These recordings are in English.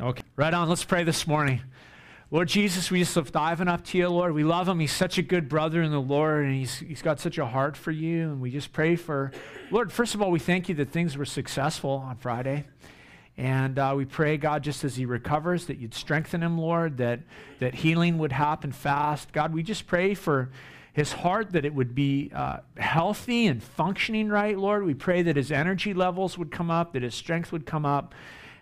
Okay, right on. Let's pray this morning. Lord Jesus, we just lift Ivan up to you, Lord. We love him. He's such a good brother in the Lord, and he's got such a heart for you. And we just pray for, Lord, first of all, we thank you that things were successful on Friday. And we pray, God, just as he recovers, that you'd strengthen him, Lord, that healing would happen fast. God, we just pray for his heart, that it would be healthy and functioning right, Lord. We pray that his energy levels would come up, that his strength would come up.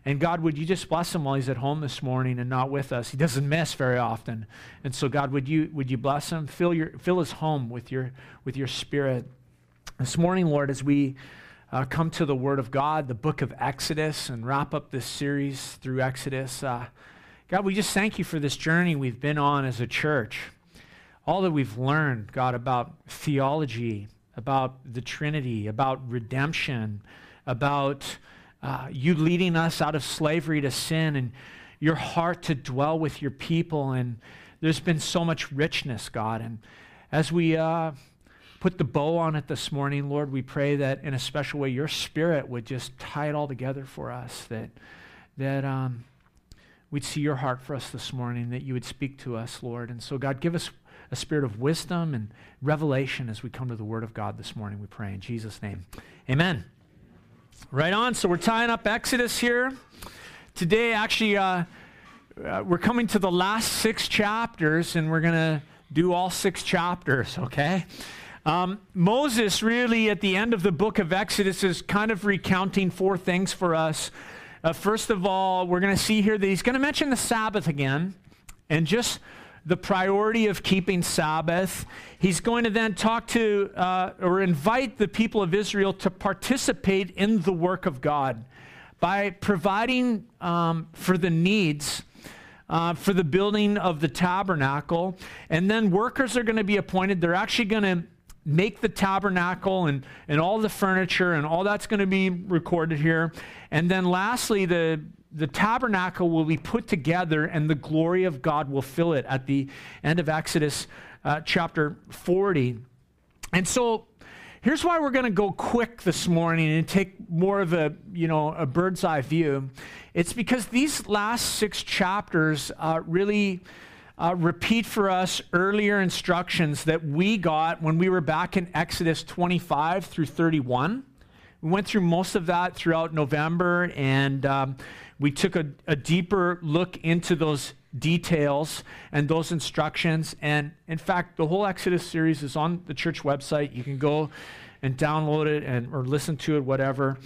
And God, would you just bless him while he's at home this morning and not with us? He doesn't miss very often. And so, God, would you bless him? Fill his home with your spirit. This morning, Lord, as we come to the Word of God, the book of Exodus, and wrap up this series through Exodus, God, we just thank you for this journey we've been on as a church. All that we've learned, God, about theology, about the Trinity, about redemption, about you leading us out of slavery to sin and your heart to dwell with your people. And there's been so much richness, God. And as we put the bow on it this morning, Lord, we pray that in a special way, your spirit would just tie it all together for us, that we'd see your heart for us this morning, that you would speak to us, Lord. And so, God, give us a spirit of wisdom and revelation as we come to the Word of God this morning, we pray in Jesus' name. Amen. Right on. So we're tying up Exodus here. Today, actually, we're coming to the last 6 chapters, and we're going to do all 6 chapters, okay? Moses, really, at the end of the book of Exodus, is kind of recounting 4 things for us. First of all, we're going to see here that he's going to mention the Sabbath again, and just the priority of keeping Sabbath. He's going to then talk to or invite the people of Israel to participate in the work of God by providing for the needs for the building of the tabernacle. And then workers are going to be appointed. They're actually going to make the tabernacle and all the furniture, and all that's going to be recorded here. And then lastly, the tabernacle will be put together, and the glory of God will fill it at the end of Exodus chapter 40. And so here's why we're going to go quick this morning and take more of a bird's eye view. It's because these last 6 chapters really repeat for us earlier instructions that we got when we were back in Exodus 25 through 31. We went through most of that throughout November, and we took a deeper look into those details and those instructions. And in fact, the whole Exodus series is on the church website. You can go and download it or listen to it, whatever.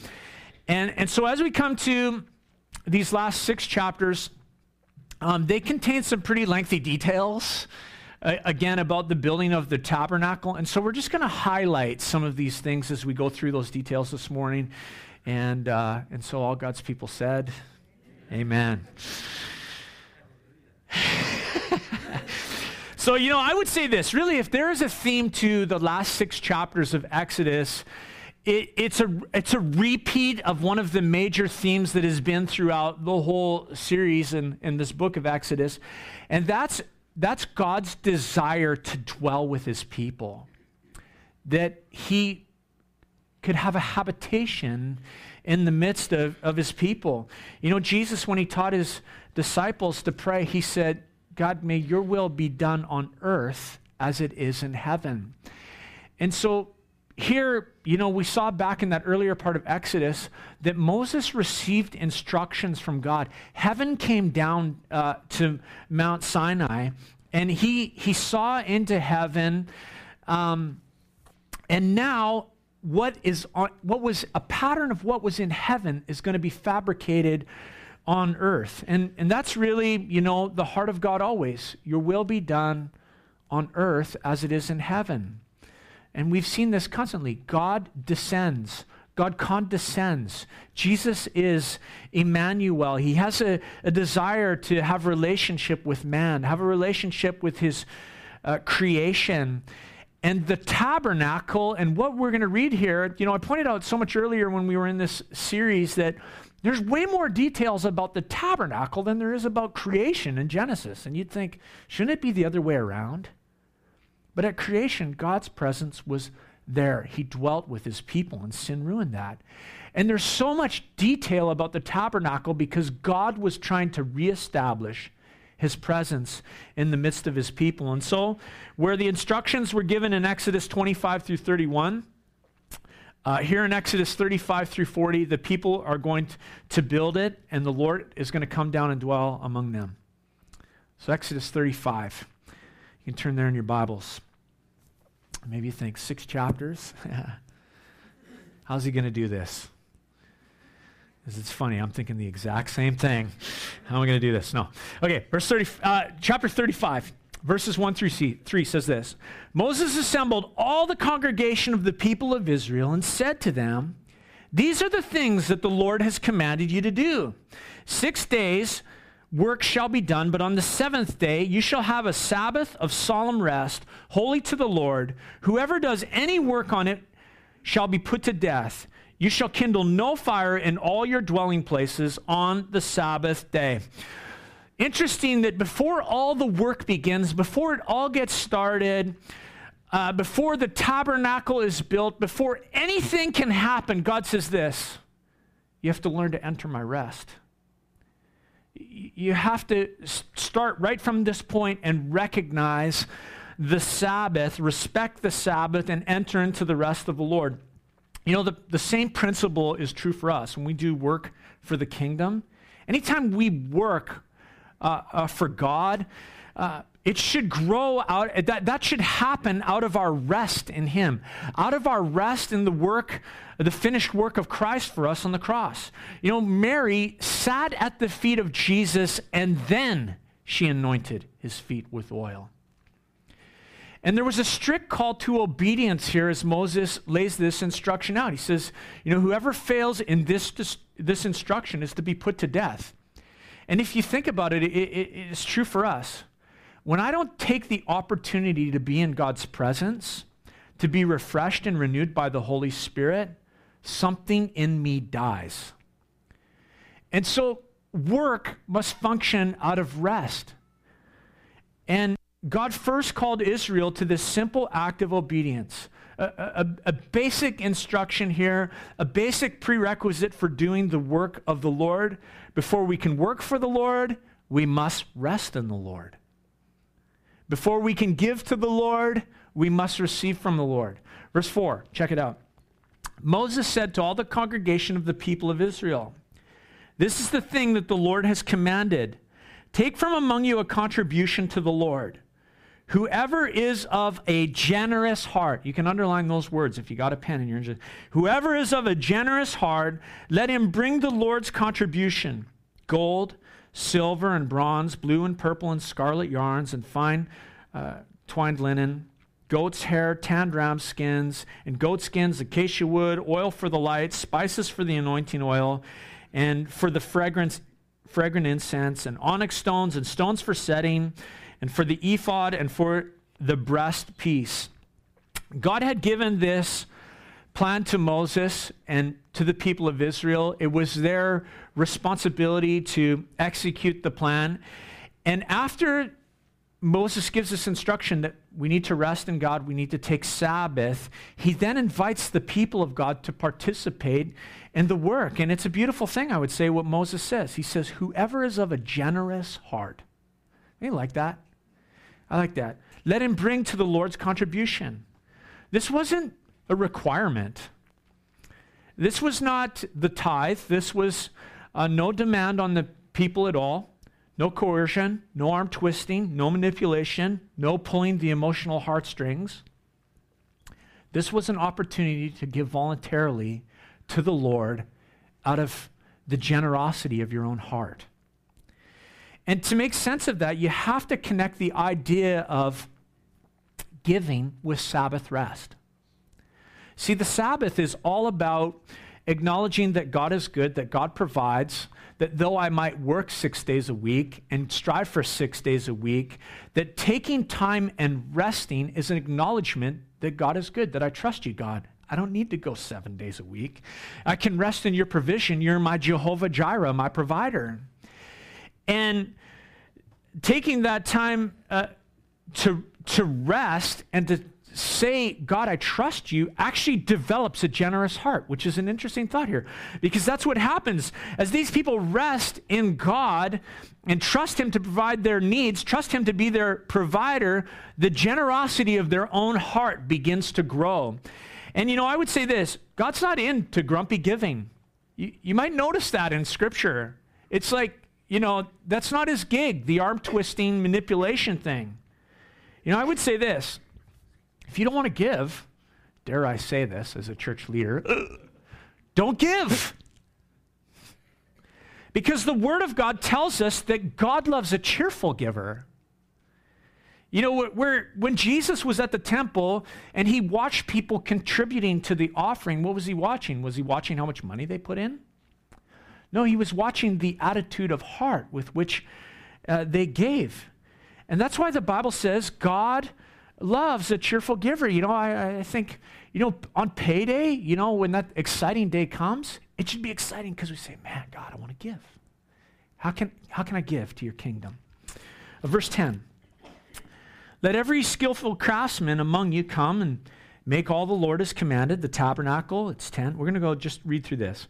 And so as we come to these last 6 chapters, they contain some pretty lengthy details, again, about the building of the tabernacle. And so we're just going to highlight some of these things as we go through those details this morning. And so all God's people said, amen. So, I would say this. Really, if there is a theme to the last 6 chapters of Exodus, it's a repeat of one of the major themes that has been throughout the whole series in this book of Exodus. And that's God's desire to dwell with his people, that he could have a habitation in the midst of his people. Jesus, when he taught his disciples to pray, he said, God, may your will be done on earth as it is in heaven. And so here, we saw back in that earlier part of Exodus that Moses received instructions from God. Heaven came down to Mount Sinai, and he saw into heaven. And now what was a pattern of what was in heaven is going to be fabricated on earth. And that's really, the heart of God always. Your will be done on earth as it is in heaven. And we've seen this constantly. God descends. God condescends. Jesus is Emmanuel. He has a desire to have a relationship with man, have a relationship with his creation. And the tabernacle, and what we're going to read here, I pointed out so much earlier when we were in this series that there's way more details about the tabernacle than there is about creation in Genesis. And you'd think, shouldn't it be the other way around? But at creation, God's presence was there. He dwelt with his people, and sin ruined that. And there's so much detail about the tabernacle because God was trying to reestablish his presence in the midst of his people. And so where the instructions were given in Exodus 25 through 31, here in Exodus 35 through 40, the people are going to build it, and the Lord is going to come down and dwell among them. So Exodus 35, you can turn there in your Bibles. Maybe you think 6 chapters. How's he going to do this? Because it's funny, I'm thinking the exact same thing. How am I going to do this? No. Okay, chapter 35, verses 1 through 3 says this. Moses assembled all the congregation of the people of Israel and said to them, "These are the things that the Lord has commanded you to do. 6 days work shall be done, but on the 7th day you shall have a Sabbath of solemn rest, holy to the Lord. Whoever does any work on it shall be put to death. You shall kindle no fire in all your dwelling places on the Sabbath day." Interesting that before all the work begins, before it all gets started, before the tabernacle is built, before anything can happen, God says this: you have to learn to enter my rest. You have to start right from this point and recognize the Sabbath, respect the Sabbath, and enter into the rest of the Lord. You know, the same principle is true for us when we do work for the kingdom. Anytime we work for God, it should grow out, that should happen out of our rest in him, out of our rest in the finished work of Christ for us on the cross. You know, Mary sat at the feet of Jesus, and then she anointed his feet with oil. And there was a strict call to obedience here as Moses lays this instruction out. He says, you know, whoever fails in this instruction is to be put to death. And if you think about it, it's true for us. When I don't take the opportunity to be in God's presence, to be refreshed and renewed by the Holy Spirit, something in me dies. And so work must function out of rest. And God first called Israel to this simple act of obedience, a basic instruction here, a basic prerequisite for doing the work of the Lord. Before we can work for the Lord, we must rest in the Lord. Before we can give to the Lord, we must receive from the Lord. Verse 4, check it out. Moses said to all the congregation of the people of Israel, "This is the thing that the Lord has commanded. Take from among you a contribution to the Lord. Whoever is of a generous heart," you can underline those words if you got a pen in your hand. "Whoever is of a generous heart, let him bring the Lord's contribution, gold, silver and bronze, blue and purple and scarlet yarns, and fine twined linen, goat's hair, tanned ram skins, and goat skins, acacia wood, oil for the light, spices for the anointing oil, and for the fragrant incense, and onyx stones, and stones for setting, and for the ephod, and for the breastpiece." God had given this plan to Moses and to the people of Israel. It was their responsibility to execute the plan. And after Moses gives this instruction that we need to rest in God, we need to take Sabbath, he then invites the people of God to participate in the work. And it's a beautiful thing, I would say, what Moses says. He says, whoever is of a generous heart. I like that. I like that. Let him bring to the Lord's contribution. This wasn't a requirement. This was not the tithe. This was no demand on the people at all. No coercion, no arm twisting, no manipulation, no pulling the emotional heartstrings. This was an opportunity to give voluntarily to the Lord out of the generosity of your own heart. And to make sense of that, you have to connect the idea of giving with Sabbath rest. See, the Sabbath is all about acknowledging that God is good, that God provides, that though I might work 6 days a week and strive for 6 days a week, that taking time and resting is an acknowledgement that God is good, that I trust you, God. I don't need to go 7 days a week. I can rest in your provision. You're my Jehovah Jireh, my provider. And taking that time to rest and to say, God, I trust you, actually develops a generous heart, which is an interesting thought here, because that's what happens as these people rest in God and trust him to provide their needs, trust him to be their provider. The generosity of their own heart begins to grow. And you know, I would say this, God's not into grumpy giving. You might notice that in Scripture. It's like, you know, that's not his gig, the arm twisting manipulation thing. You know, I would say this, if you don't want to give, dare I say this as a church leader, don't give. Because the Word of God tells us that God loves a cheerful giver. You know, when Jesus was at the temple and he watched people contributing to the offering, what was he watching? Was he watching how much money they put in? No, he was watching the attitude of heart with which they gave. And that's why the Bible says God loves a cheerful giver. You know, I think, you know, on payday, you know, when that exciting day comes, it should be exciting because we say, man, God, I want to give. How can I give to your kingdom? Verse 10, let every skillful craftsman among you come and make all the Lord has commanded, the tabernacle, its tent. We're going to go just read through this.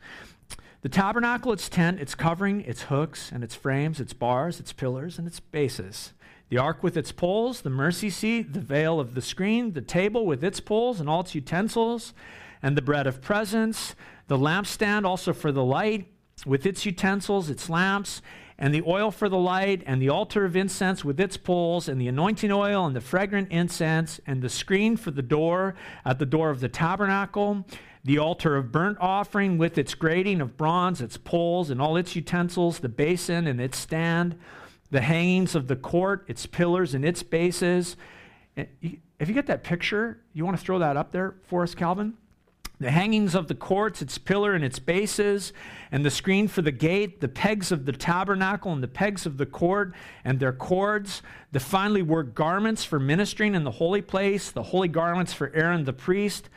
The tabernacle, its tent, its covering, its hooks, and its frames, its bars, its pillars, and its bases. The ark with its poles, the mercy seat, the veil of the screen, the table with its poles and all its utensils, and the bread of presence, the lampstand also for the light, with its utensils, its lamps, and the oil for the light, and the altar of incense with its poles, and the anointing oil, and the fragrant incense, and the screen for the door, at the door of the tabernacle, the altar of burnt offering with its grating of bronze, its poles, and all its utensils, the basin and its stand, the hangings of the court, its pillars and its bases. If you get that picture, you want to throw that up there for us, Calvin? The hangings of the courts, its pillar and its bases, and the screen for the gate, the pegs of the tabernacle and the pegs of the court and their cords, the finely worked garments for ministering in the holy place, the holy garments for Aaron the priest,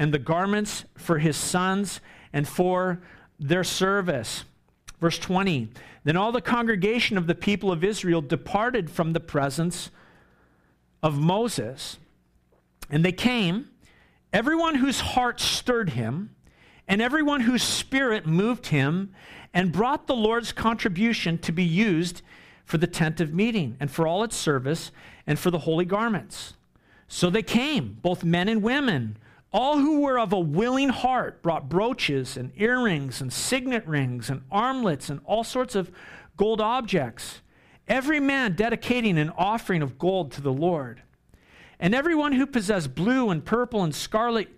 and the garments for his sons and for their service. Verse 20, then all the congregation of the people of Israel departed from the presence of Moses. And they came, everyone whose heart stirred him, and everyone whose spirit moved him, and brought the Lord's contribution to be used for the tent of meeting, and for all its service, and for the holy garments. So they came, both men and women. All who were of a willing heart brought brooches and earrings and signet rings and armlets and all sorts of gold objects, every man dedicating an offering of gold to the Lord. And everyone who possessed blue and purple and scarlet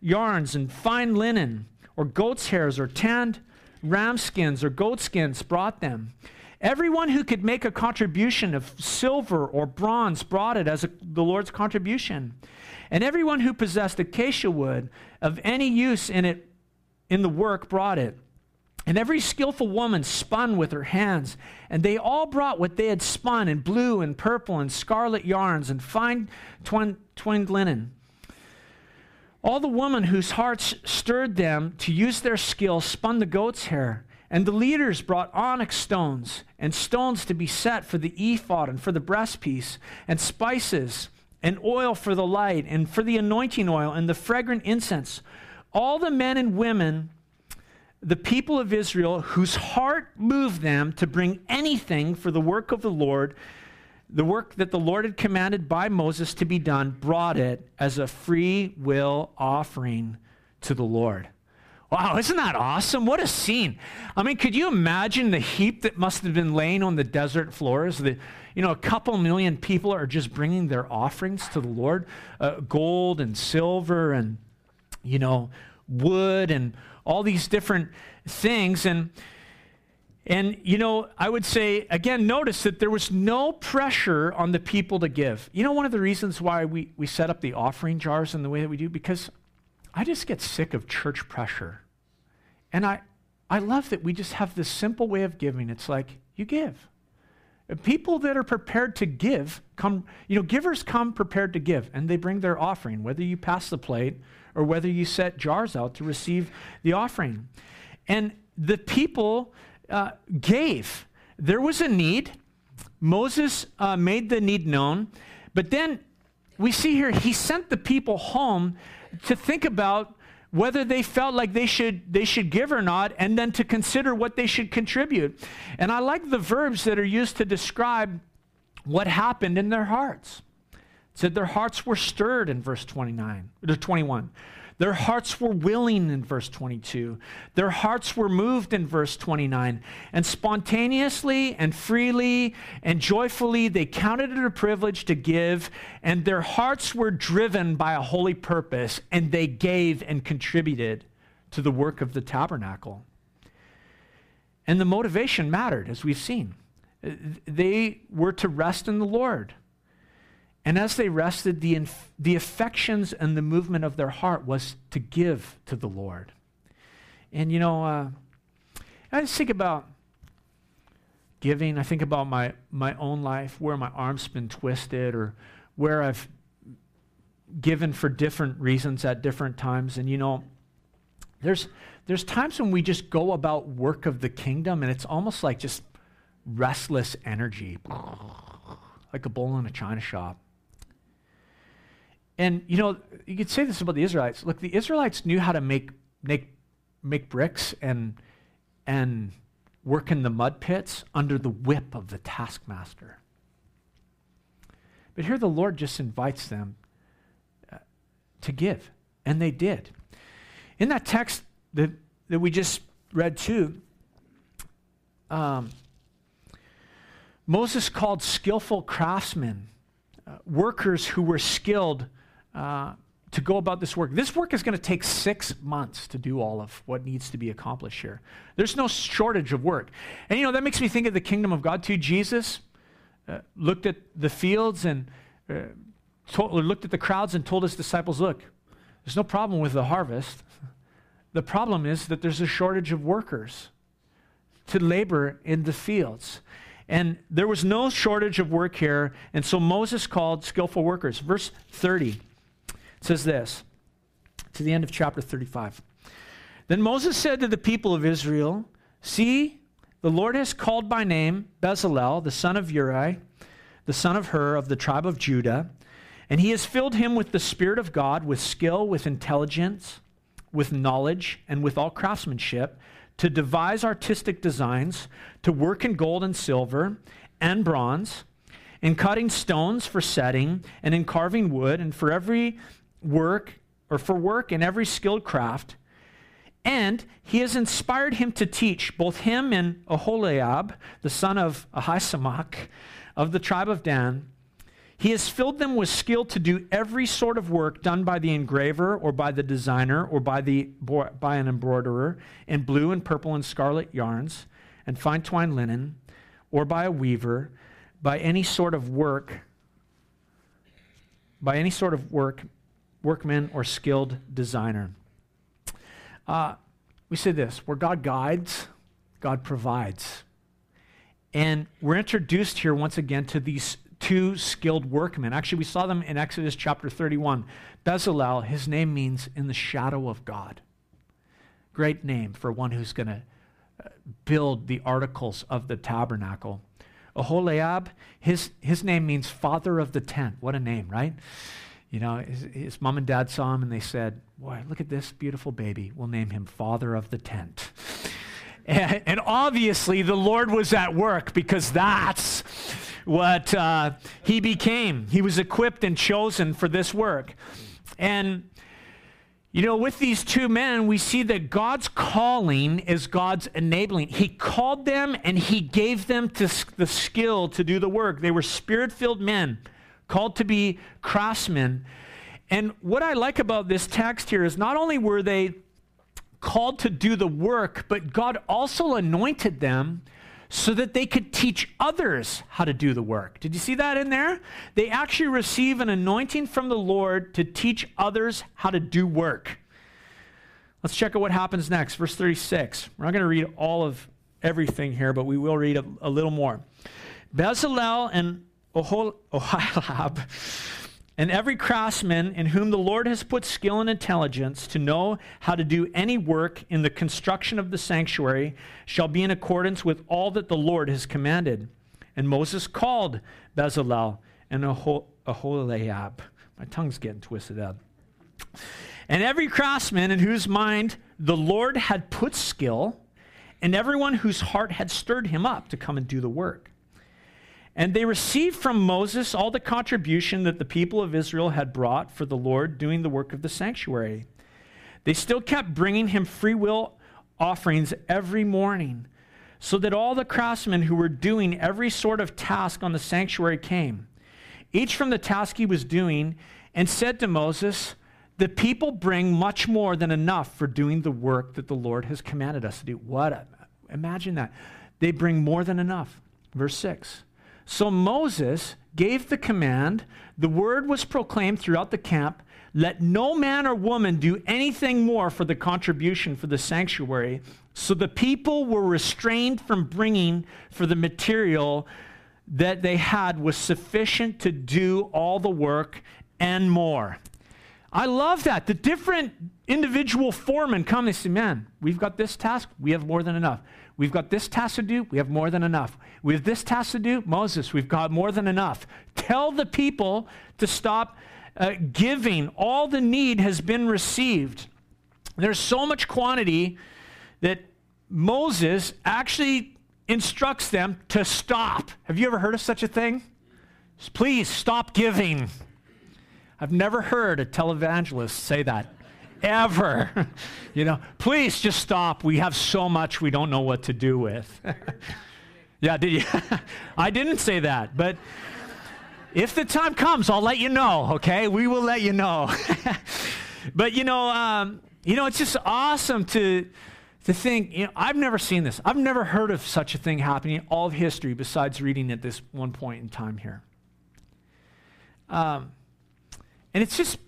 yarns and fine linen or goat's hairs or tanned ram skins or goat skins brought them. Everyone who could make a contribution of silver or bronze brought it as the Lord's contribution. And everyone who possessed acacia wood of any use in it, in the work, brought it. And every skillful woman spun with her hands, and they all brought what they had spun in blue and purple and scarlet yarns and fine twined linen. All the women whose hearts stirred them to use their skill spun the goat's hair. And the leaders brought onyx stones and stones to be set for the ephod and for the breastpiece and spices and oil for the light and for the anointing oil and the fragrant incense. All the men and women, the people of Israel, whose heart moved them to bring anything for the work of the Lord, the work that the Lord had commanded by Moses to be done, brought it as a free will offering to the Lord. Wow, isn't that awesome? What a scene. I mean, could you imagine the heap that must have been laying on the desert floors? You know, a couple million people are just bringing their offerings to the Lord, gold and silver and, you know, wood and all these different things. And you know, I would say, again, notice that there was no pressure on the people to give. You know, one of the reasons why we set up the offering jars in the way that we do, because I just get sick of church pressure. And I love that we just have this simple way of giving. It's like, you give. People that are prepared to give come, you know, givers come prepared to give, and they bring their offering, whether you pass the plate or whether you set jars out to receive the offering. And the people gave. There was a need. Moses made the need known, but then we see here he sent the people home to think about whether they felt like they should give or not, and then to consider what they should contribute. And I like the verbs that are used to describe what happened in their hearts. It said their hearts were stirred in verse 29, or 21. Their hearts were willing in verse 22. Their hearts were moved in verse 29. And spontaneously and freely and joyfully, they counted it a privilege to give, and their hearts were driven by a holy purpose, and they gave and contributed to the work of the tabernacle. And the motivation mattered, as we've seen. They were to rest in the Lord. And as they rested, the affections and the movement of their heart was to give to the Lord. And you know, I just think about giving. I think about my own life, where my arm's been twisted, or where I've given for different reasons at different times. And you know, there's times when we just go about work of the kingdom, and it's almost like just restless energy, like a bowl in a china shop. And, you know, you could say this about the Israelites. Look, the Israelites knew how to make bricks and work in the mud pits under the whip of the taskmaster. But here the Lord just invites them to give, and they did. In that text that we just read too, Moses called skillful craftsmen, workers who were skilled to go about this work. This work is going to take 6 months to do all of what needs to be accomplished here. There's no shortage of work. And you know, that makes me think of the kingdom of God too. Jesus looked at the fields and looked at the crowds and told his disciples, look, there's no problem with the harvest. The problem is that there's a shortage of workers to labor in the fields. And there was no shortage of work here, and so Moses called skillful workers. Verse 30 says this, to the end of chapter 35. Then Moses said to the people of Israel, see, the Lord has called by name Bezalel, the son of Uri, the son of Hur, of the tribe of Judah, and he has filled him with the Spirit of God, with skill, with intelligence, with knowledge, and with all craftsmanship, to devise artistic designs, to work in gold and silver and bronze, in cutting stones for setting, and in carving wood, and for every work, or for work in every skilled craft. And he has inspired him to teach, both him and Aholiab, the son of Ahisamach, of the tribe of Dan. He has filled them with skill to do every sort of work done by the engraver or by the designer or by an embroiderer in blue and purple and scarlet yarns and fine twined linen, or by a weaver, workman or skilled designer. We say this: where God guides, God provides. And we're introduced here once again to these two skilled workmen. Actually, we saw them in Exodus chapter 31. Bezalel, his name means in the shadow of God. Great name for one who's going to build the articles of the tabernacle. Aholiab, his name means father of the tent. What a name, right? You know, his mom and dad saw him and they said, boy, look at this beautiful baby. We'll name him father of the tent. And obviously the Lord was at work, because that's what he became. He was equipped and chosen for this work. And, you know, with these two men, we see that God's calling is God's enabling. He called them and he gave them the skill to do the work. They were spirit-filled men, called to be craftsmen. And what I like about this text here is not only were they called to do the work, but God also anointed them so that they could teach others how to do the work. Did you see that in there? They actually receive an anointing from the Lord to teach others how to do work. Let's check out what happens next. Verse 36. We're not going to read all of everything here, but we will read a little more. Bezalel and Oholiab and every craftsman in whom the Lord has put skill and intelligence to know how to do any work in the construction of the sanctuary shall be in accordance with all that the Lord has commanded. And Moses called Bezalel and Aholiab. My tongue's getting twisted up. And every craftsman in whose mind the Lord had put skill, and everyone whose heart had stirred him up to come and do the work. And they received from Moses all the contribution that the people of Israel had brought for the Lord doing the work of the sanctuary. They still kept bringing him free will offerings every morning, so that all the craftsmen who were doing every sort of task on the sanctuary came, each from the task he was doing, and said to Moses, "The people bring much more than enough for doing the work that the Lord has commanded us to do." Imagine that. They bring more than enough. Verse 6. So Moses gave the command. The word was proclaimed throughout the camp. Let no man or woman do anything more for the contribution for the sanctuary. So the people were restrained from bringing, for the material that they had was sufficient to do all the work and more. I love that. The different individual foremen come and say, man, we've got this task. We have more than enough. We've got this task to do. We have more than enough. We have this task to do. Moses, we've got more than enough. Tell the people to stop giving. All the need has been received. There's so much quantity that Moses actually instructs them to stop. Have you ever heard of such a thing? Please stop giving. I've never heard a televangelist say that, ever. You know, please just stop. We have so much we don't know what to do with. Yeah, did you? I didn't say that, but if the time comes, I'll let you know, okay? We will let you know. But, you know, it's just awesome to think, you know, I've never seen this. I've never heard of such a thing happening in all of history besides reading at this one point in time here. And it's just,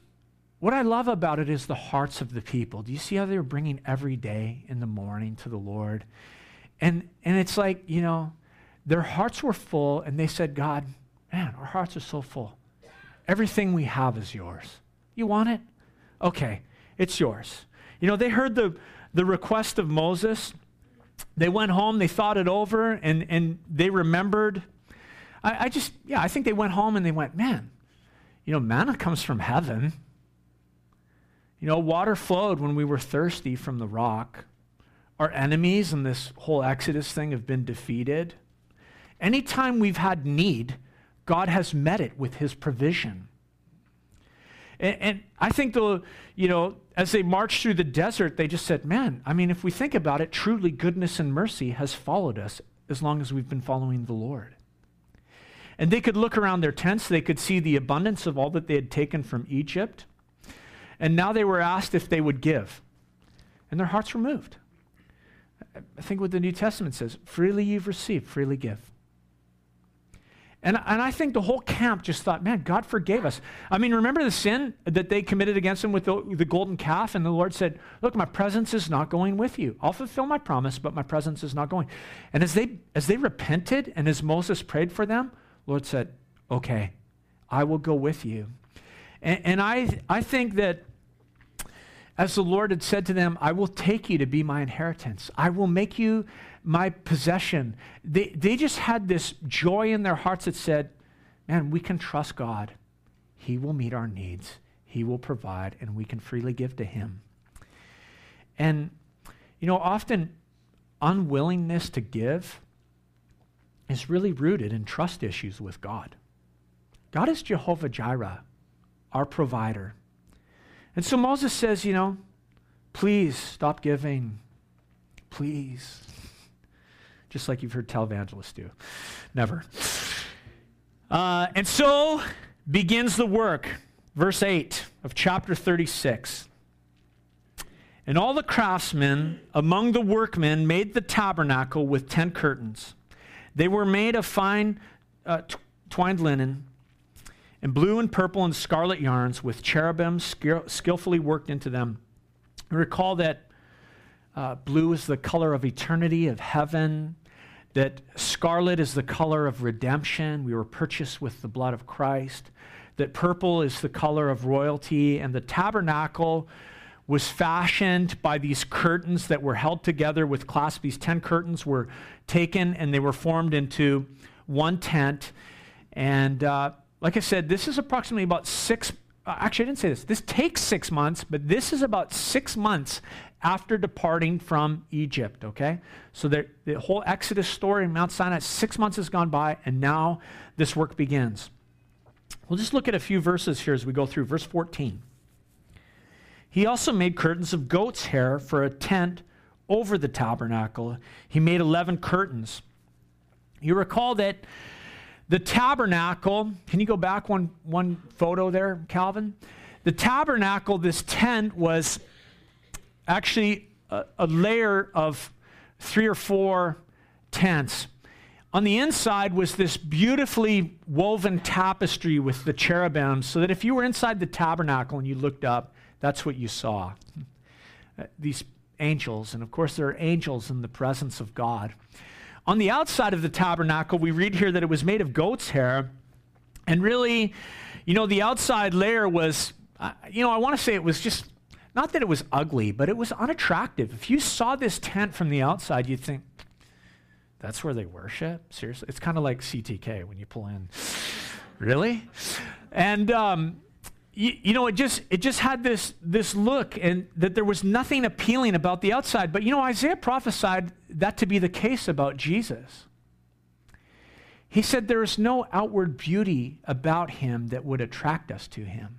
what I love about it is the hearts of the people. Do you see how they're bringing every day in the morning to the Lord? And it's like, you know, their hearts were full, and they said, God, man, our hearts are so full. Everything we have is yours. You want it? Okay, it's yours. You know, they heard the request of Moses. They went home, they thought it over, and they remembered. I think they went home and they went, man, you know, manna comes from heaven. You know, water flowed when we were thirsty from the rock. Our enemies and this whole Exodus thing have been defeated. Anytime we've had need, God has met it with his provision. And I think, you know, as they marched through the desert, they just said, man, I mean, if we think about it, truly goodness and mercy has followed us as long as we've been following the Lord. And they could look around their tents. They could see the abundance of all that they had taken from Egypt. And now they were asked if they would give. And their hearts were moved. I think what the New Testament says, freely you've received, freely give. And I think the whole camp just thought, man, God forgave us. I mean, remember the sin that they committed against him with the golden calf? And the Lord said, look, my presence is not going with you. I'll fulfill my promise, but my presence is not going. And as they repented and as Moses prayed for them, the Lord said, okay, I will go with you. And I think that as the Lord had said to them, I will take you to be my inheritance. I will make you my possession. They just had this joy in their hearts that said, man, we can trust God. He will meet our needs. He will provide, and we can freely give to him. And, you know, often unwillingness to give is really rooted in trust issues with God. God is Jehovah Jireh, our provider. And so Moses says, you know, please stop giving. Please. Just like you've heard televangelists do. Never. And so begins the work. Verse 8 of chapter 36. And all the craftsmen among the workmen made the tabernacle with 10 curtains. They were made of fine twined linen and blue and purple and scarlet yarns with cherubim skillfully worked into them. Recall that blue is the color of eternity, of heaven, that scarlet is the color of redemption. We were purchased with the blood of Christ. That purple is the color of royalty. And the tabernacle was fashioned by these curtains that were held together with clasps. These 10 curtains were taken and they were formed into one tent. And like I said, this is approximately about six actually I didn't say this, this takes 6 months, but this is about 6 months after departing from Egypt, okay? So the whole Exodus story in Mount Sinai, 6 months has gone by, and now this work begins. We'll just look at a few verses here as we go through. Verse 14. He also made curtains of goat's hair for a tent over the tabernacle. He made 11 curtains. You recall that the tabernacle, can you go back one photo there, Calvin? The tabernacle, this tent, was actually a layer of 3 or 4 tents. On the inside was this beautifully woven tapestry with the cherubim, so that if you were inside the tabernacle and you looked up, that's what you saw. These angels, and of course there are angels in the presence of God. On the outside of the tabernacle, we read here that it was made of goat's hair. And really, you know, the outside layer was, you know, I want to say it was just, not that it was ugly, but it was unattractive. If you saw this tent from the outside, you'd think, that's where they worship? Seriously? It's kind of like CTK when you pull in. Really? And, you know, it just had this look, and that there was nothing appealing about the outside. But, you know, Isaiah prophesied that to be the case about Jesus. He said there is no outward beauty about him that would attract us to him.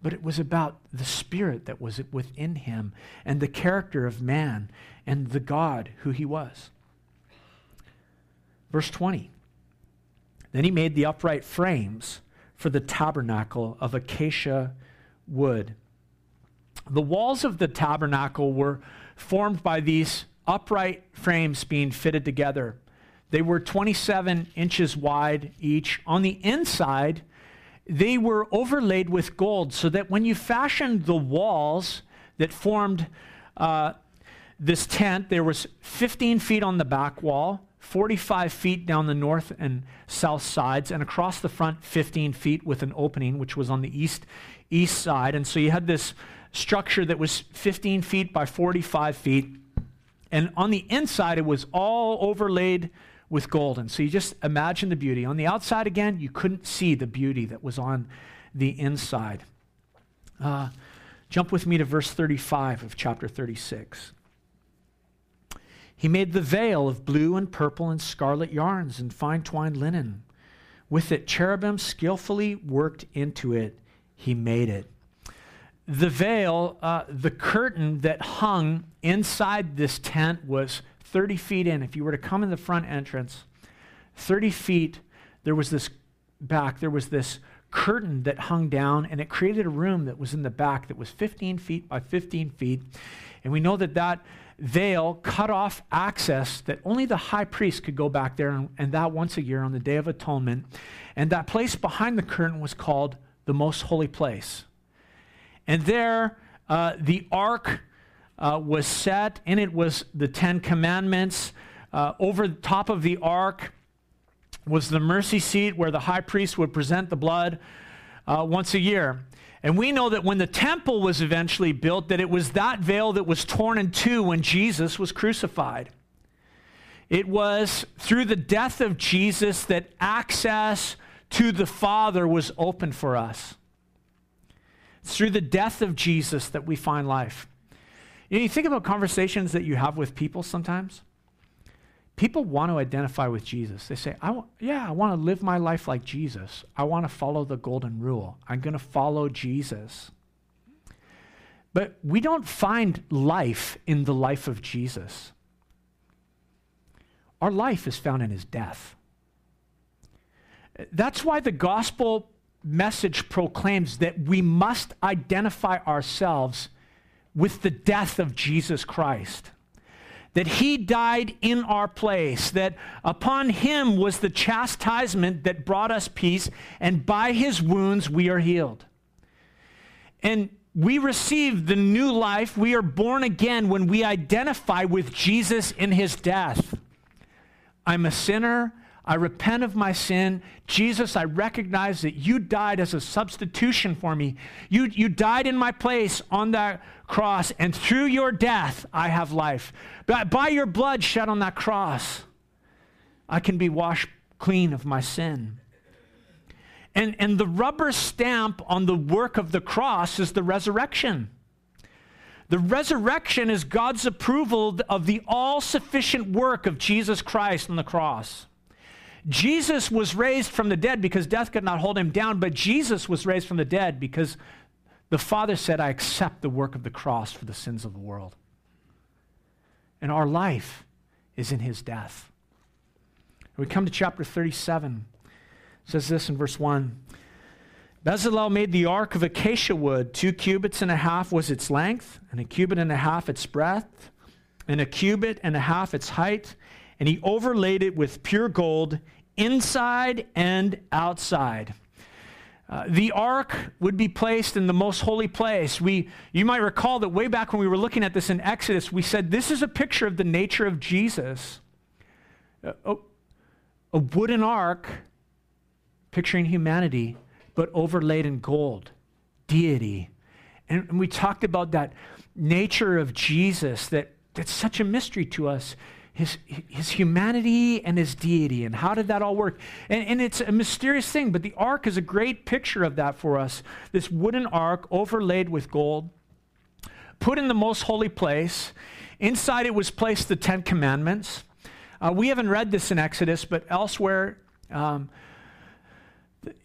But it was about the spirit that was within him and the character of man and the God who he was. Verse 20. Then he made the upright frames for the tabernacle of acacia wood. The walls of the tabernacle were formed by these upright frames being fitted together. They were 27 inches wide each. On the inside, they were overlaid with gold, so that when you fashioned the walls that formed this tent, there was 15 feet on the back wall, 45 feet down the north and south sides, and across the front 15 feet with an opening, which was on the east side. And so you had this structure that was 15 feet by 45 feet. And on the inside, it was all overlaid with gold. And so you just imagine the beauty. On the outside, again, you couldn't see the beauty that was on the inside. Jump with me to verse 35 of chapter 36. He made the veil of blue and purple and scarlet yarns and fine twined linen. With it, cherubim skillfully worked into it. He made it. The veil, the curtain that hung inside this tent was 30 feet in. If you were to come in the front entrance, 30 feet, there was this curtain that hung down, and it created a room that was in the back that was 15 feet by 15 feet. And we know that that veil cut off access, that only the high priest could go back there, and that once a year on the Day of Atonement. And that place behind the curtain was called the Most Holy Place. And there the ark was set, and it was the 10 Commandments. Over the top of the ark was the mercy seat where the high priest would present the blood once a year. And we know that when the temple was eventually built, that it was that veil that was torn in two when Jesus was crucified. It was through the death of Jesus that access to the Father was open for us. It's through the death of Jesus that we find life. You know, you think about conversations that you have with people sometimes. People want to identify with Jesus. They say, I want to live my life like Jesus. I want to follow the golden rule. I'm going to follow Jesus. But we don't find life in the life of Jesus. Our life is found in his death. That's why the gospel message proclaims that we must identify ourselves with the death of Jesus Christ. That he died in our place, that upon him was the chastisement that brought us peace, and by his wounds we are healed. And we receive the new life, we are born again when we identify with Jesus in his death. I'm a sinner, I repent of my sin. Jesus, I recognize that you died as a substitution for me. You died in my place on that cross, and through your death, I have life. By your blood shed on that cross, I can be washed clean of my sin. And the rubber stamp on the work of the cross is the resurrection. The resurrection is God's approval of the all-sufficient work of Jesus Christ on the cross. Jesus was raised from the dead because death could not hold him down, but Jesus was raised from the dead because the Father said, I accept the work of the cross for the sins of the world. And our life is in his death. We come to chapter 37. It says this in verse 1. Bezalel made the ark of acacia wood. 2 cubits and a half was its length, and 1 cubit and a half its breadth, and 1 cubit and a half its height. And he overlaid it with pure gold inside and outside. The ark would be placed in the most holy place. You might recall that way back when we were looking at this in Exodus, we said this is a picture of the nature of Jesus. A wooden ark picturing humanity, but overlaid in gold, deity. And we talked about that nature of Jesus that's such a mystery to us. His humanity and his deity, and how did that all work? And it's a mysterious thing, but the ark is a great picture of that for us. This wooden ark overlaid with gold, put in the most holy place. Inside it was placed the 10 commandments. We haven't read this in Exodus, but elsewhere,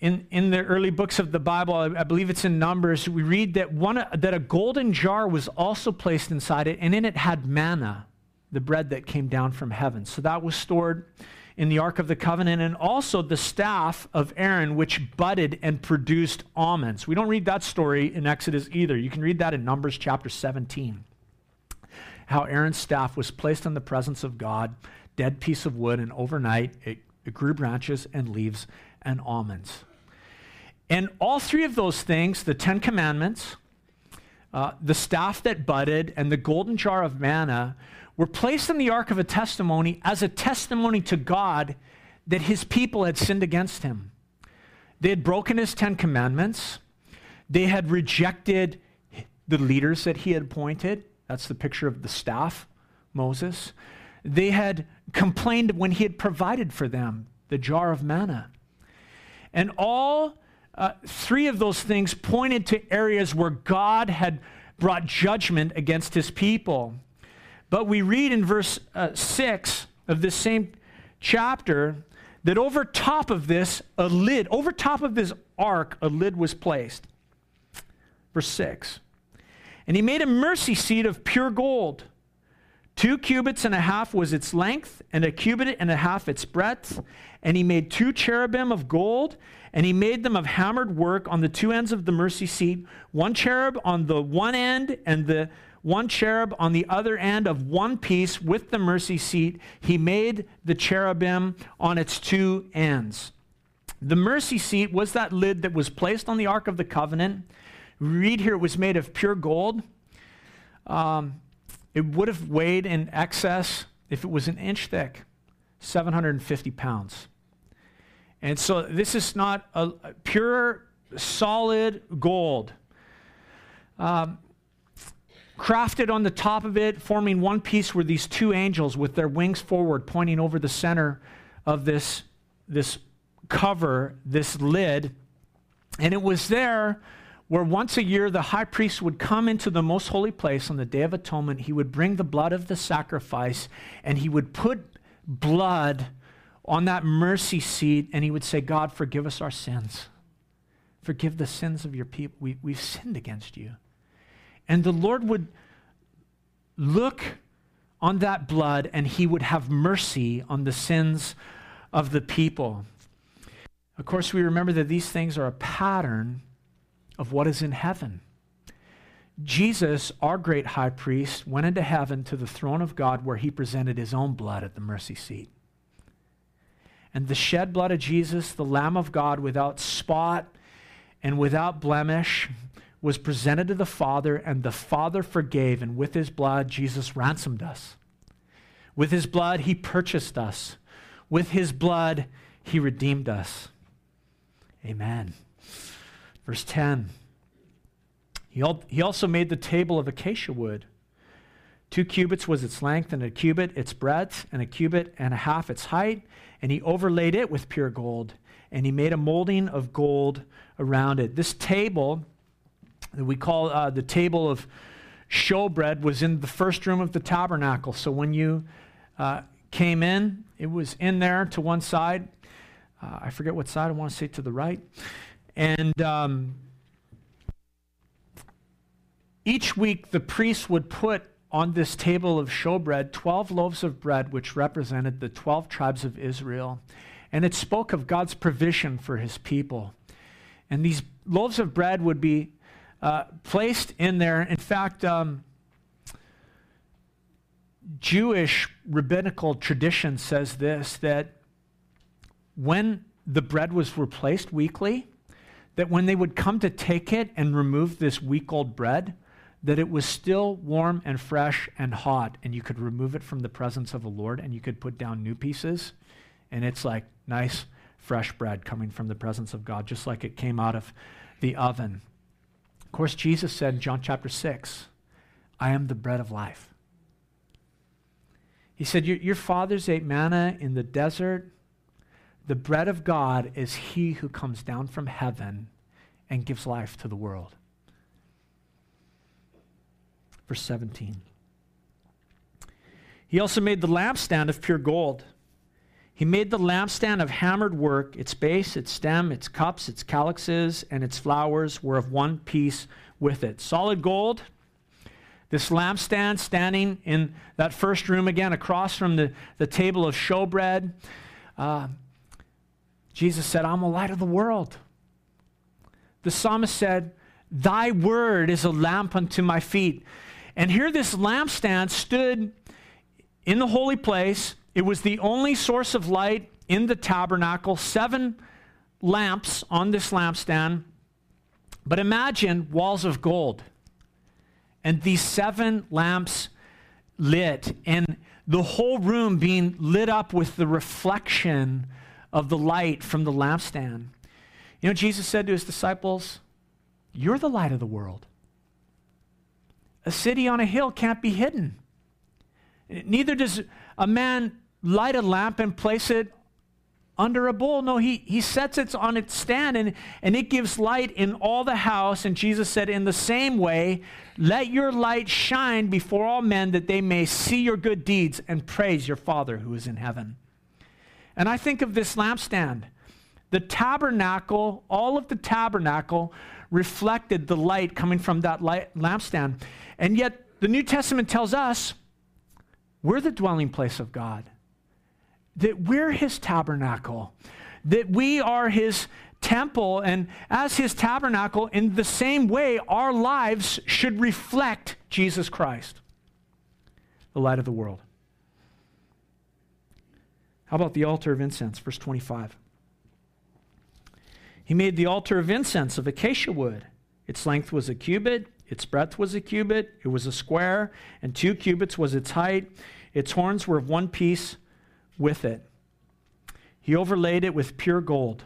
in the early books of the Bible, I believe it's in Numbers, we read that a golden jar was also placed inside it, and in it had manna, the bread that came down from heaven. So that was stored in the Ark of the Covenant, and also the staff of Aaron, which budded and produced almonds. We don't read that story in Exodus either. You can read that in Numbers chapter 17, how Aaron's staff was placed in the presence of God, dead piece of wood, and overnight it grew branches and leaves and almonds. And all three of those things, the 10 commandments, the staff that budded, and the golden jar of manna, were placed in the ark of a testimony as a testimony to God that his people had sinned against him. They had broken his 10 commandments. They had rejected the leaders that he had appointed. That's the picture of the staff, Moses. They had complained when he had provided for them the jar of manna. And all three of those things pointed to areas where God had brought judgment against his people. But we read in verse 6 of this same chapter that over top of this, over top of this ark, a lid was placed. Verse 6. And he made a mercy seat of pure gold. 2 cubits and a half was its length, and 1 cubit and a half its breadth. And he made 2 cherubim of gold, and he made them of hammered work on the 2 ends of the mercy seat, 1 cherub on the 1 end and the 1 cherub on the other end of 1 piece with the mercy seat. He made the cherubim on its 2 ends. The mercy seat was that lid that was placed on the Ark of the Covenant. We read here it was made of pure gold. It would have weighed in excess, if it was an inch thick, 750 pounds. And so this is not a pure, solid gold. Crafted on the top of it, forming 1 piece, were these 2 angels with their wings forward, pointing over the center of this cover, this lid. And it was there where once a year the high priest would come into the most holy place on the Day of Atonement. He would bring the blood of the sacrifice, and he would put blood on that mercy seat, and he would say, God, forgive us our sins. Forgive the sins of your people. We've sinned against you. And the Lord would look on that blood, and he would have mercy on the sins of the people. Of course, we remember that these things are a pattern of what is in heaven. Jesus, our great high priest, went into heaven to the throne of God, where he presented his own blood at the mercy seat. And the shed blood of Jesus, the Lamb of God, without spot and without blemish, was presented to the Father, and the Father forgave, and with his blood, Jesus ransomed us. With his blood, he purchased us. With his blood, he redeemed us. Amen. Verse 10, he also made the table of acacia wood. 2 cubits was its length, and 1 cubit its breadth, and 1 cubit and a half its height. and he overlaid it with pure gold, and he made a molding of gold around it. This table that we call the table of showbread was in the first room of the tabernacle. So when you came in, it was in there to one side. I forget what side, I want to say to the right. And each week the priest would put on this table of showbread 12 loaves of bread, which represented the 12 tribes of Israel. And it spoke of God's provision for his people. And these loaves of bread would be placed in there. In fact, Jewish rabbinical tradition says this, that when the bread was replaced weekly, that when they would come to take it and remove this week-old bread, that it was still warm and fresh and hot, and you could remove it from the presence of the Lord, and you could put down new pieces, and it's like nice, fresh bread coming from the presence of God, just like it came out of the oven. Of course, Jesus said in John chapter 6, I am the bread of life. He said, your fathers ate manna in the desert. The bread of God is he who comes down from heaven and gives life to the world. Verse 17. He also made the lampstand of pure gold. He made the lampstand of hammered work. Its base, its stem, its cups, its calyxes, and its flowers were of one piece with it. Solid gold. This lampstand standing in that first room again across from the table of showbread. Jesus said, I'm the light of the world. The psalmist said, thy word is a lamp unto my feet. And here this lampstand stood in the holy place. It was the only source of light in the tabernacle. 7 lamps on this lampstand. But imagine walls of gold. And these 7 lamps lit, and the whole room being lit up with the reflection of the light from the lampstand. You know, Jesus said to his disciples, you're the light of the world. A city on a hill can't be hidden. Neither does a man light a lamp and place it under a bowl. No, he sets it on its stand, and it gives light in all the house. And Jesus said, in the same way, let your light shine before all men, that they may see your good deeds and praise your Father who is in heaven. And I think of this lampstand. The tabernacle, all of the tabernacle, reflected the light coming from that lampstand. And yet the New Testament tells us we're the dwelling place of God, that we're his tabernacle, that we are his temple, and as his tabernacle, in the same way, our lives should reflect Jesus Christ, the light of the world. How about the altar of incense? Verse 25. He made the altar of incense of acacia wood. Its length was a cubit, its breadth was a cubit, it was a square, and 2 cubits was its height. Its horns were of one piece with it. He overlaid it with pure gold.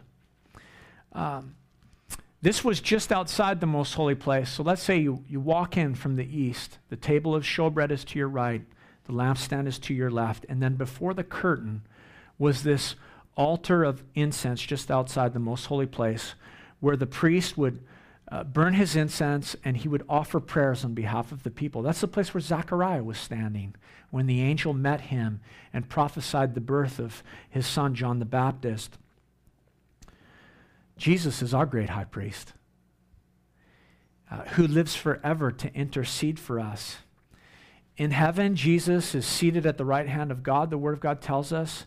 This was just outside the most holy place. So let's say you walk in from the east. The table of showbread is to your right. The lampstand is to your left. And then before the curtain was this altar of incense just outside the most holy place, where the priest would burn his incense, and he would offer prayers on behalf of the people. That's the place where Zachariah was standing when the angel met him and prophesied the birth of his son, John the Baptist. Jesus is our great high priest, who lives forever to intercede for us. In heaven, Jesus is seated at the right hand of God, the Word of God tells us,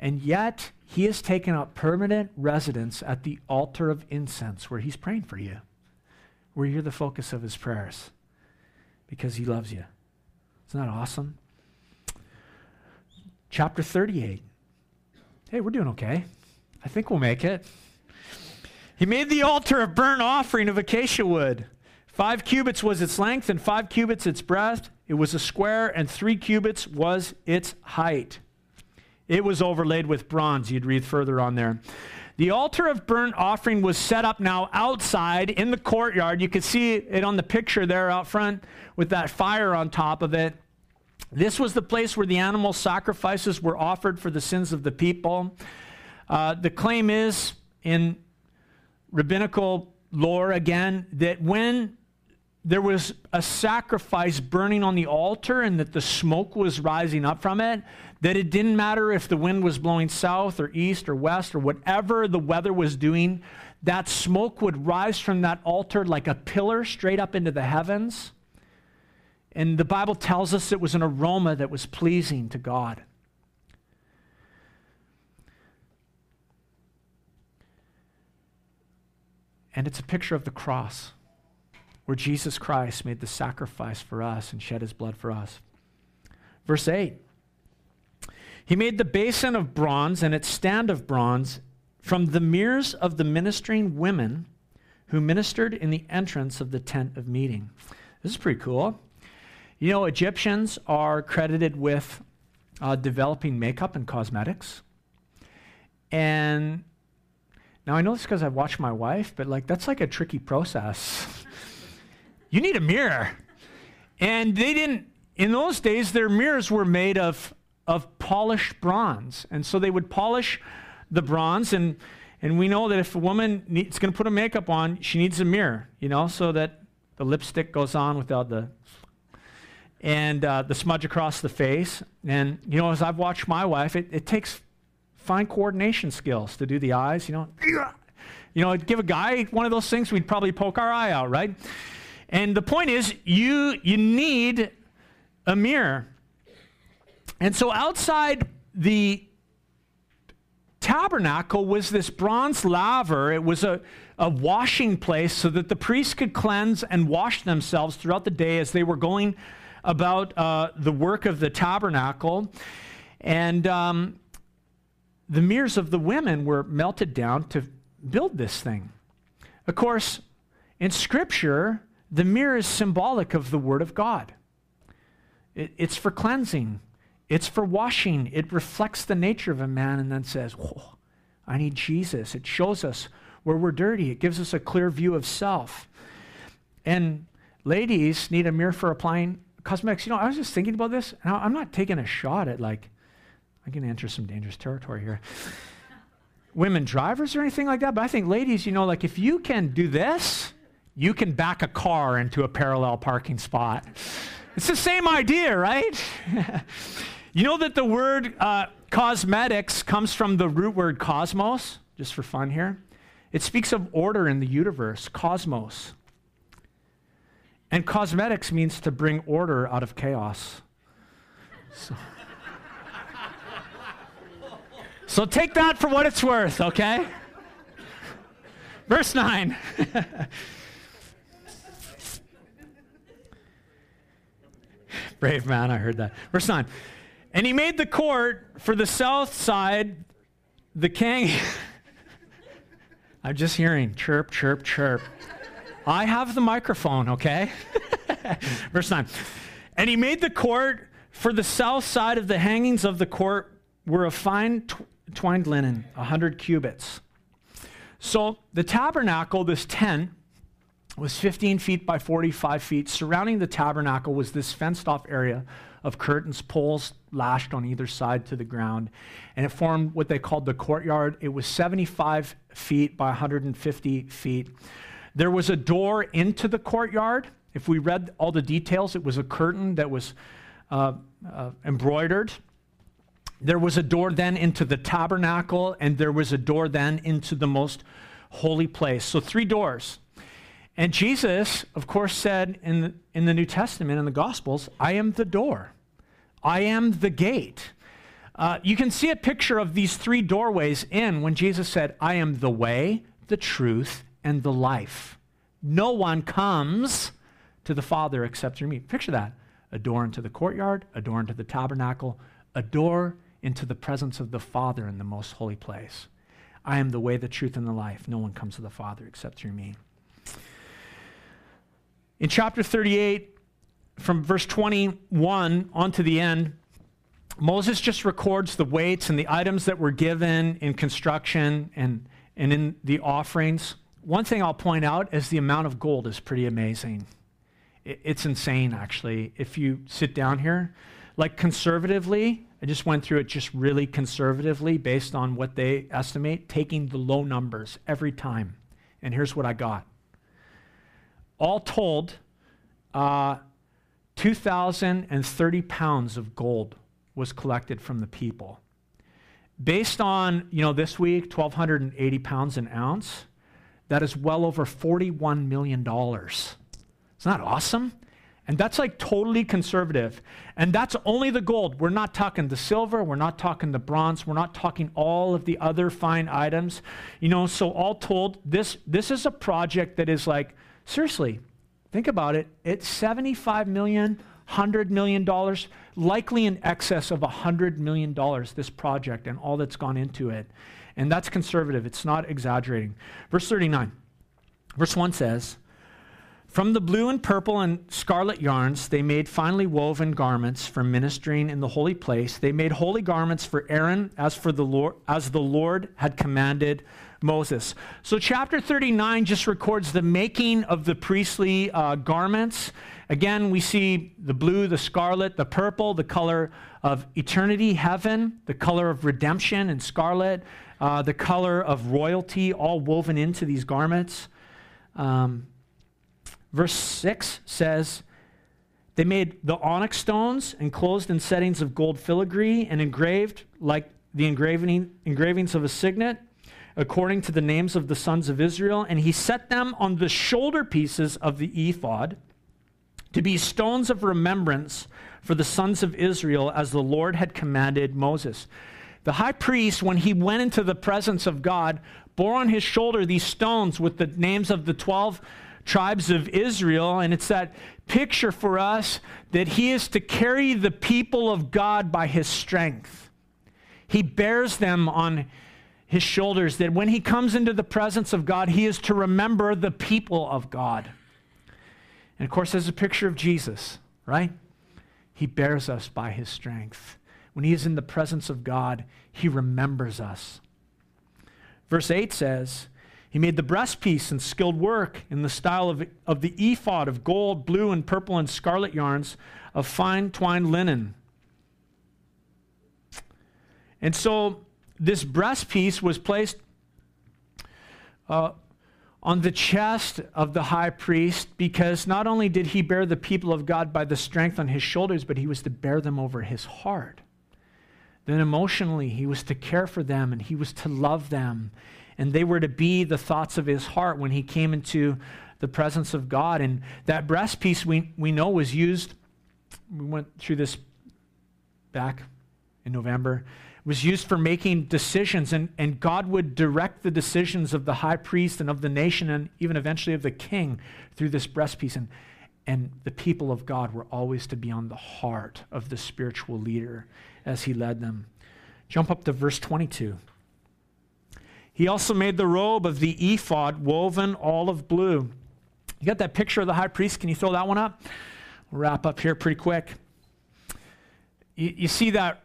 and yet he has taken up permanent residence at the altar of incense, where he's praying for you, where you're the focus of his prayers, because he loves you. Isn't that awesome? Chapter 38. Hey, we're doing okay. I think we'll make it. He made the altar of burnt offering of acacia wood. 5 cubits was its length, and 5 cubits its breadth. It was a square, and 3 cubits was its height. It was overlaid with bronze. You'd read further on there. The altar of burnt offering was set up now outside in the courtyard. You could see it on the picture there out front with that fire on top of it. This was the place where the animal sacrifices were offered for the sins of the people. The claim is, in rabbinical lore again, that when there was a sacrifice burning on the altar and that the smoke was rising up from it, that it didn't matter if the wind was blowing south or east or west or whatever the weather was doing, that smoke would rise from that altar like a pillar straight up into the heavens. And the Bible tells us it was an aroma that was pleasing to God. And it's a picture of the cross, where Jesus Christ made the sacrifice for us and shed his blood for us. Verse 8, he made the basin of bronze and its stand of bronze from the mirrors of the ministering women who ministered in the entrance of the tent of meeting. This is pretty cool. You know, Egyptians are credited with developing makeup and cosmetics. And now I know this because I've watched my wife, but like that's like a tricky process. You need a mirror. And they didn't, in those days, their mirrors were made of polished bronze. And so they would polish the bronze. And we know that if a woman is going to put a makeup on, she needs a mirror, you know, so that the lipstick goes on without the, and the smudge across the face. And, you know, as I've watched my wife, it takes fine coordination skills to do the eyes, you know. You know, give a guy one of those things, we'd probably poke our eye out, right? And the point is, you need a mirror. And so outside the tabernacle was this bronze laver. It was a washing place so that the priests could cleanse and wash themselves throughout the day as they were going about the work of the tabernacle. And the mirrors of the women were melted down to build this thing. Of course, in Scripture, the mirror is symbolic of the Word of God. It's for cleansing. It's for washing. It reflects the nature of a man and then says, whoa, I need Jesus. It shows us where we're dirty. It gives us a clear view of self. And ladies need a mirror for applying cosmetics. You know, I was just thinking about this. Now, I'm not taking a shot at like, I'm going to enter some dangerous territory here. Women drivers or anything like that. But I think ladies, you know, like if you can do this, you can back a car into a parallel parking spot. It's the same idea, right? You know that the word cosmetics comes from the root word cosmos, just for fun here. It speaks of order in the universe, cosmos. And cosmetics means to bring order out of chaos. So take that for what it's worth, okay? Verse 9. Brave man, I heard that. Verse 9. And he made the court for the south side, the king. I'm just hearing chirp, chirp, chirp. I have the microphone, okay? Verse 9. And he made the court for the south side of the hangings of the court were of fine twined linen, 100 cubits. So the tabernacle, this tent, was 15 feet by 45 feet. Surrounding the tabernacle was this fenced-off area of curtains, poles lashed on either side to the ground, and it formed what they called the courtyard. It was 75 feet by 150 feet. There was a door into the courtyard. If we read all the details, it was a curtain that was embroidered. There was a door then into the tabernacle, and there was a door then into the most holy place. So 3 doors. And Jesus, of course, said in the New Testament, in the Gospels, I am the door. I am the gate. You can see a picture of these 3 doorways in when Jesus said, I am the way, the truth, and the life. No one comes to the Father except through me. Picture that. A door into the courtyard, a door into the tabernacle, a door into the presence of the Father in the most holy place. I am the way, the truth, and the life. No one comes to the Father except through me. In chapter 38, from verse 21 on to the end, Moses just records the weights and the items that were given in construction and in the offerings. One thing I'll point out is the amount of gold is pretty amazing. It's insane, actually. If you sit down here, like conservatively, I just went through it just really conservatively based on what they estimate, taking the low numbers every time. And here's what I got. All told, 2,030 pounds of gold was collected from the people. Based on, you know, this week, 1,280 pounds an ounce, that is well over $41 million. Isn't that awesome? And that's like totally conservative. And that's only the gold. We're not talking the silver. We're not talking the bronze. We're not talking all of the other fine items. You know, so all told, this is a project that is like, seriously, think about it. It's $75 million, $100 million, likely in excess of $100 million, this project and all that's gone into it. And that's conservative. It's not exaggerating. Verse 39. Verse 1 says, from the blue and purple and scarlet yarns, they made finely woven garments for ministering in the holy place. They made holy garments for Aaron as the Lord had commanded Moses. So chapter 39 just records the making of the priestly garments. Again, we see the blue, the scarlet, the purple, the color of eternity, heaven, the color of redemption and scarlet, the color of royalty, all woven into these garments. Verse 6 says, they made the onyx stones enclosed in settings of gold filigree and engraved like the engravings of a signet, according to the names of the sons of Israel. And he set them on the shoulder pieces of the ephod to be stones of remembrance for the sons of Israel, as the Lord had commanded Moses. The high priest, when he went into the presence of God, bore on his shoulder these stones with the names of the 12 tribes of Israel, and it's that picture for us that he is to carry the people of God by his strength. He bears them on his shoulders, that when he comes into the presence of God, he is to remember the people of God. And of course, there's a picture of Jesus, right? He bears us by his strength. When he is in the presence of God, he remembers us. Verse 8 says, he made the breastpiece and skilled work in the style of the ephod of gold, blue, and purple, and scarlet yarns of fine twined linen. And so this breastpiece was placed on the chest of the high priest, because not only did he bear the people of God by the strength on his shoulders, but he was to bear them over his heart. Then emotionally, he was to care for them, and he was to love them. And they were to be the thoughts of his heart when he came into the presence of God. And that breastpiece we know was used, we went through this back in November, was used for making decisions. And God would direct the decisions of the high priest and of the nation and even eventually of the king through this breastpiece. And the people of God were always to be on the heart of the spiritual leader as he led them. Jump up to verse 22. He also made the robe of the ephod woven all of blue. You got that picture of the high priest? Can you throw that one up? We'll wrap up here pretty quick. You see that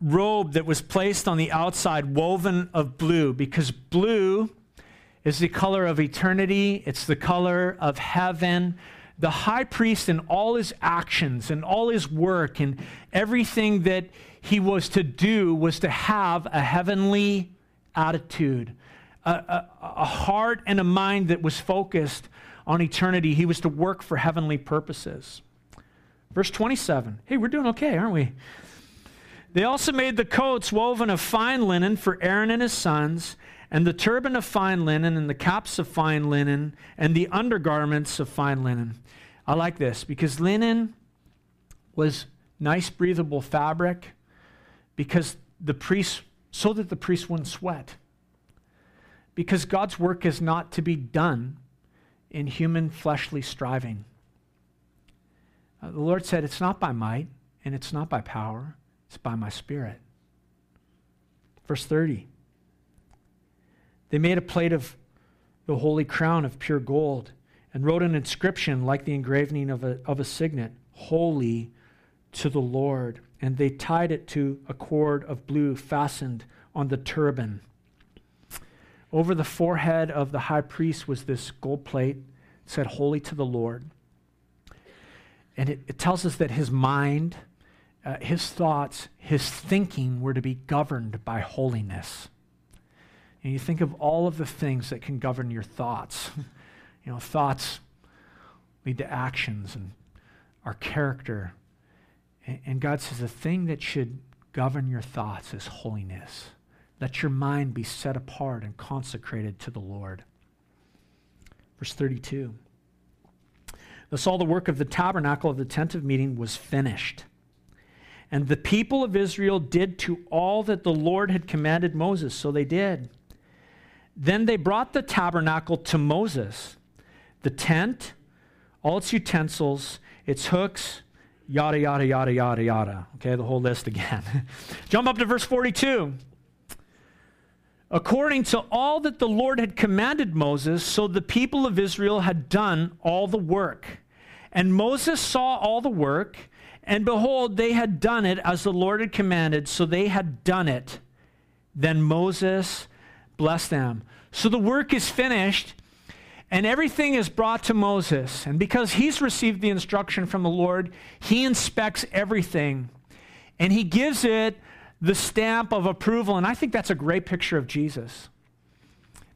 robe that was placed on the outside, woven of blue, because blue is the color of eternity. It's the color of heaven. The high priest, in all his actions and all his work and everything that he was to do, was to have a heavenly attitude, a heart and a mind that was focused on eternity. He was to work for heavenly purposes. Verse 27. Hey, we're doing okay, aren't we? They also made the coats woven of fine linen for Aaron and his sons, and the turban of fine linen, and the caps of fine linen, and the undergarments of fine linen. I like this, because linen was nice, breathable fabric, because the priests, so that the priest wouldn't sweat. Because God's work is not to be done in human fleshly striving. The Lord said, it's not by might and it's not by power, it's by my Spirit. Verse 30. They made a plate of the holy crown of pure gold and wrote an inscription like the engraving of a signet, holy to the Lord. And they tied it to a cord of blue fastened on the turban. Over the forehead of the high priest was this gold plate that said, holy to the Lord. And it tells us that his mind His thoughts, his thinking were to be governed by holiness. And you think of all of the things that can govern your thoughts. You know, thoughts lead to actions and our character. And God says the thing that should govern your thoughts is holiness. Let your mind be set apart and consecrated to the Lord. Verse 32. Thus all the work of the tabernacle of the tent of meeting was finished. And the people of Israel did to all that the Lord had commanded Moses. So they did. Then they brought the tabernacle to Moses, the tent, all its utensils, its hooks, yada, yada, yada, yada, yada. Okay, the whole list again. Jump up to verse 42. According to all that the Lord had commanded Moses, so the people of Israel had done all the work. And Moses saw all the work, and behold, they had done it as the Lord had commanded, so they had done it. Then Moses blessed them. So the work is finished, and everything is brought to Moses. And because he's received the instruction from the Lord, he inspects everything, and he gives it the stamp of approval. And I think that's a great picture of Jesus.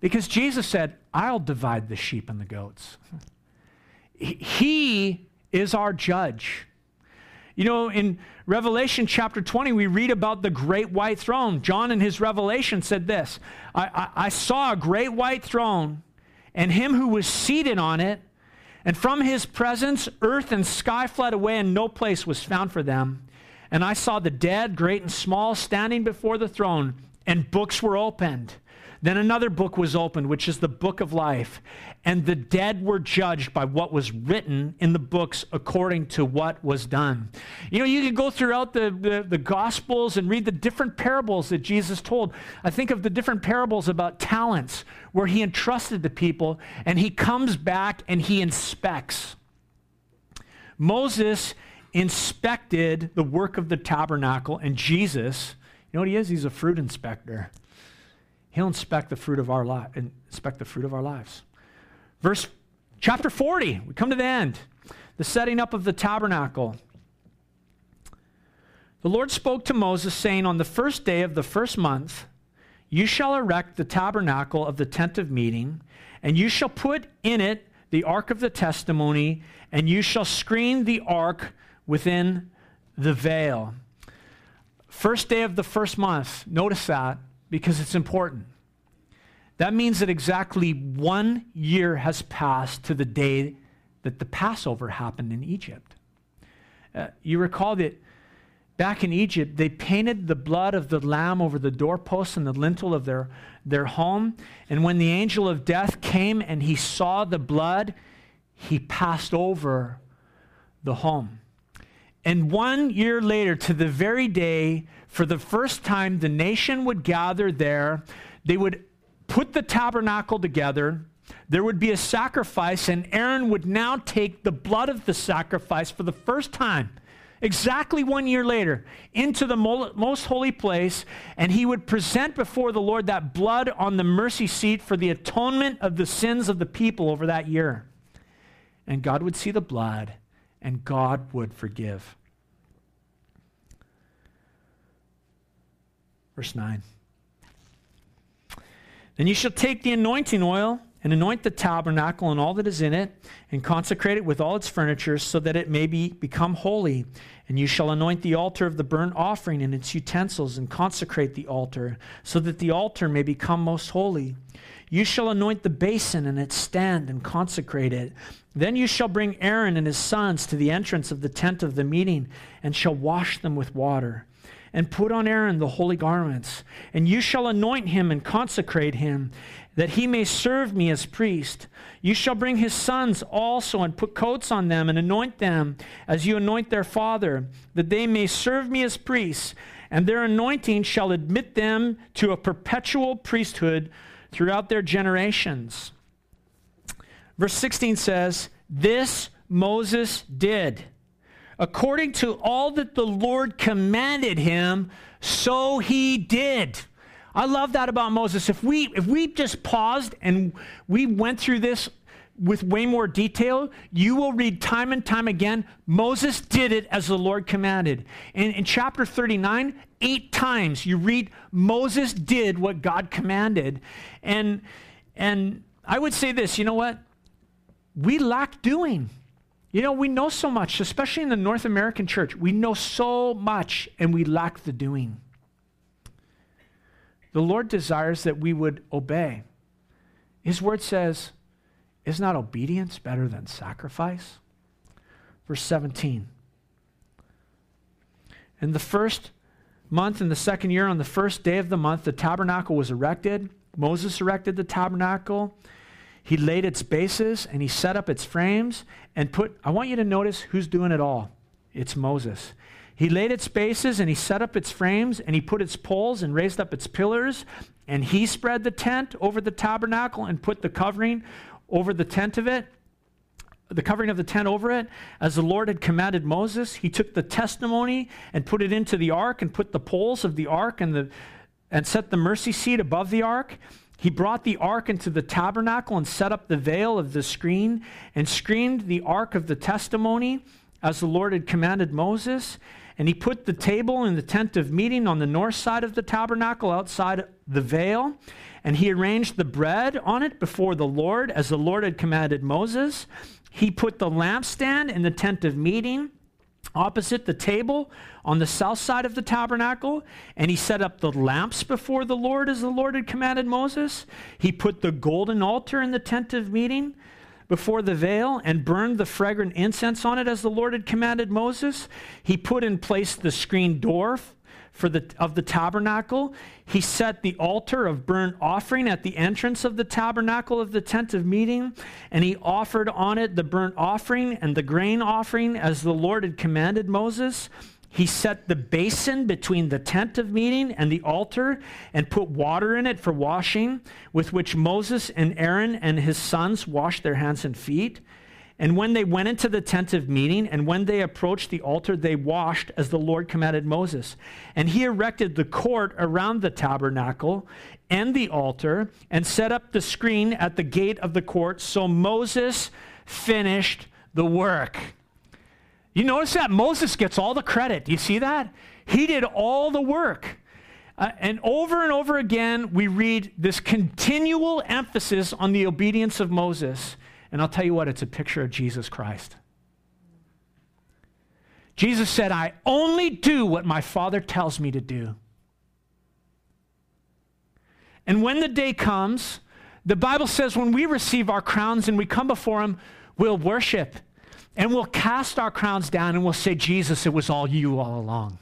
Because Jesus said, I'll divide the sheep and the goats. He is our judge. You know, in Revelation chapter 20, we read about the great white throne. John in his Revelation said this, I saw a great white throne and him who was seated on it, and from his presence earth and sky fled away and no place was found for them. And I saw the dead, great and small, standing before the throne, and books were opened. Then another book was opened, which is the book of life. And the dead were judged by what was written in the books according to what was done. You know, you can go throughout the Gospels and read the different parables that Jesus told. I think of the different parables about talents, where he entrusted to people, and he comes back and he inspects. Moses inspected the work of the tabernacle, and Jesus, you know what he is? He's a fruit inspector. He'll inspect the fruit of our life, Verse chapter 40, we come to the end. The setting up of the tabernacle. The Lord spoke to Moses, saying, on the first day of the first month, you shall erect the tabernacle of the tent of meeting, and you shall put in it the ark of the testimony, and you shall screen the ark within the veil. First day of the first month. Notice that because it's important. That means that exactly 1 year has passed to the day that the Passover happened in Egypt. You recall that back in Egypt, they painted the blood of the lamb over the doorposts and the lintel of their home. And when the angel of death came and he saw the blood, he passed over the home. And 1 year later, to the very day, for the first time, the nation would gather there. They would put the tabernacle together, there would be a sacrifice, and Aaron would now take the blood of the sacrifice for the first time, exactly 1 year later, into the most holy place, and he would present before the Lord that blood on the mercy seat for the atonement of the sins of the people over that year. And God would see the blood, and God would forgive. Verse 9. Then you shall take the anointing oil and anoint the tabernacle and all that is in it, and consecrate it with all its furniture, so that it may become holy. And you shall anoint the altar of the burnt offering and its utensils, and consecrate the altar, so that the altar may become most holy. You shall anoint the basin and its stand, and consecrate it. Then you shall bring Aaron and his sons to the entrance of the tent of the meeting, and shall wash them with water. And put on Aaron the holy garments, and you shall anoint him and consecrate him, that he may serve me as priest. You shall bring his sons also, and put coats on them, and anoint them as you anoint their father, that they may serve me as priests, and their anointing shall admit them to a perpetual priesthood throughout their generations. Verse 16 says, this Moses did. According to all that the Lord commanded him, so he did. I love that about Moses. If we just paused and we went through this with way more detail, you will read time and time again, Moses did it as the Lord commanded. And in chapter 39, 8 times you read, Moses did what God commanded. And I would say this, you know what? We lack doing. You know, we know so much, especially in the North American church. We know so much and we lack the doing. The Lord desires that we would obey. His word says, is not obedience better than sacrifice? Verse 17. In the first month, in the second year, on the first day of the month, the tabernacle was erected. Moses erected the tabernacle. He laid its bases and he set up its frames and put, I want you to notice who's doing it all. It's Moses. He laid its bases and he set up its frames and he put its poles and raised up its pillars and he spread the tent over the tabernacle and put the covering over the tent of it, the covering of the tent over it, as the Lord had commanded Moses. He took the testimony and put it into the ark and put the poles of the ark and set the mercy seat above the ark. He brought the ark into the tabernacle and set up the veil of the screen and screened the ark of the testimony as the Lord had commanded Moses. And he put the table in the tent of meeting on the north side of the tabernacle outside the veil. And he arranged the bread on it before the Lord as the Lord had commanded Moses. He put the lampstand in the tent of meeting opposite the table on the south side of the tabernacle, and he set up the lamps before the Lord as the Lord had commanded Moses. He put the golden altar in the tent of meeting before the veil and burned the fragrant incense on it as the Lord had commanded Moses. He put in place the screen door of the tabernacle. He set the altar of burnt offering at the entrance of the tabernacle of the tent of meeting, and he offered on it the burnt offering and the grain offering as the Lord had commanded Moses. He set the basin between the tent of meeting and the altar and put water in it for washing, with which Moses and Aaron and his sons washed their hands and feet. And when they went into the tent of meeting, and when they approached the altar, they washed as the Lord commanded Moses. And he erected the court around the tabernacle and the altar, and set up the screen at the gate of the court. So Moses finished the work. You notice that? Moses gets all the credit. Do you see that? He did all the work. And over again, we read this continual emphasis on the obedience of Moses. And I'll tell you what, it's a picture of Jesus Christ. Jesus said, I only do what my Father tells me to do. And when the day comes, the Bible says when we receive our crowns and we come before him, we'll worship and we'll cast our crowns down and we'll say, Jesus, it was all you all along.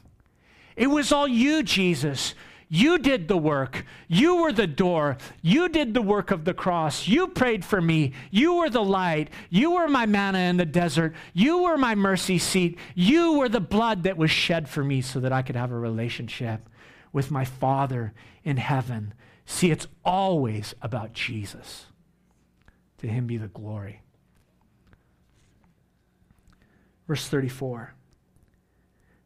It was all you, Jesus. You did the work. You were the door. You did the work of the cross. You prayed for me. You were the light. You were my manna in the desert. You were my mercy seat. You were the blood that was shed for me so that I could have a relationship with my Father in heaven. See, it's always about Jesus. To him be the glory. Verse 34.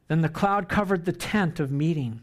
Then the cloud covered the tent of meeting,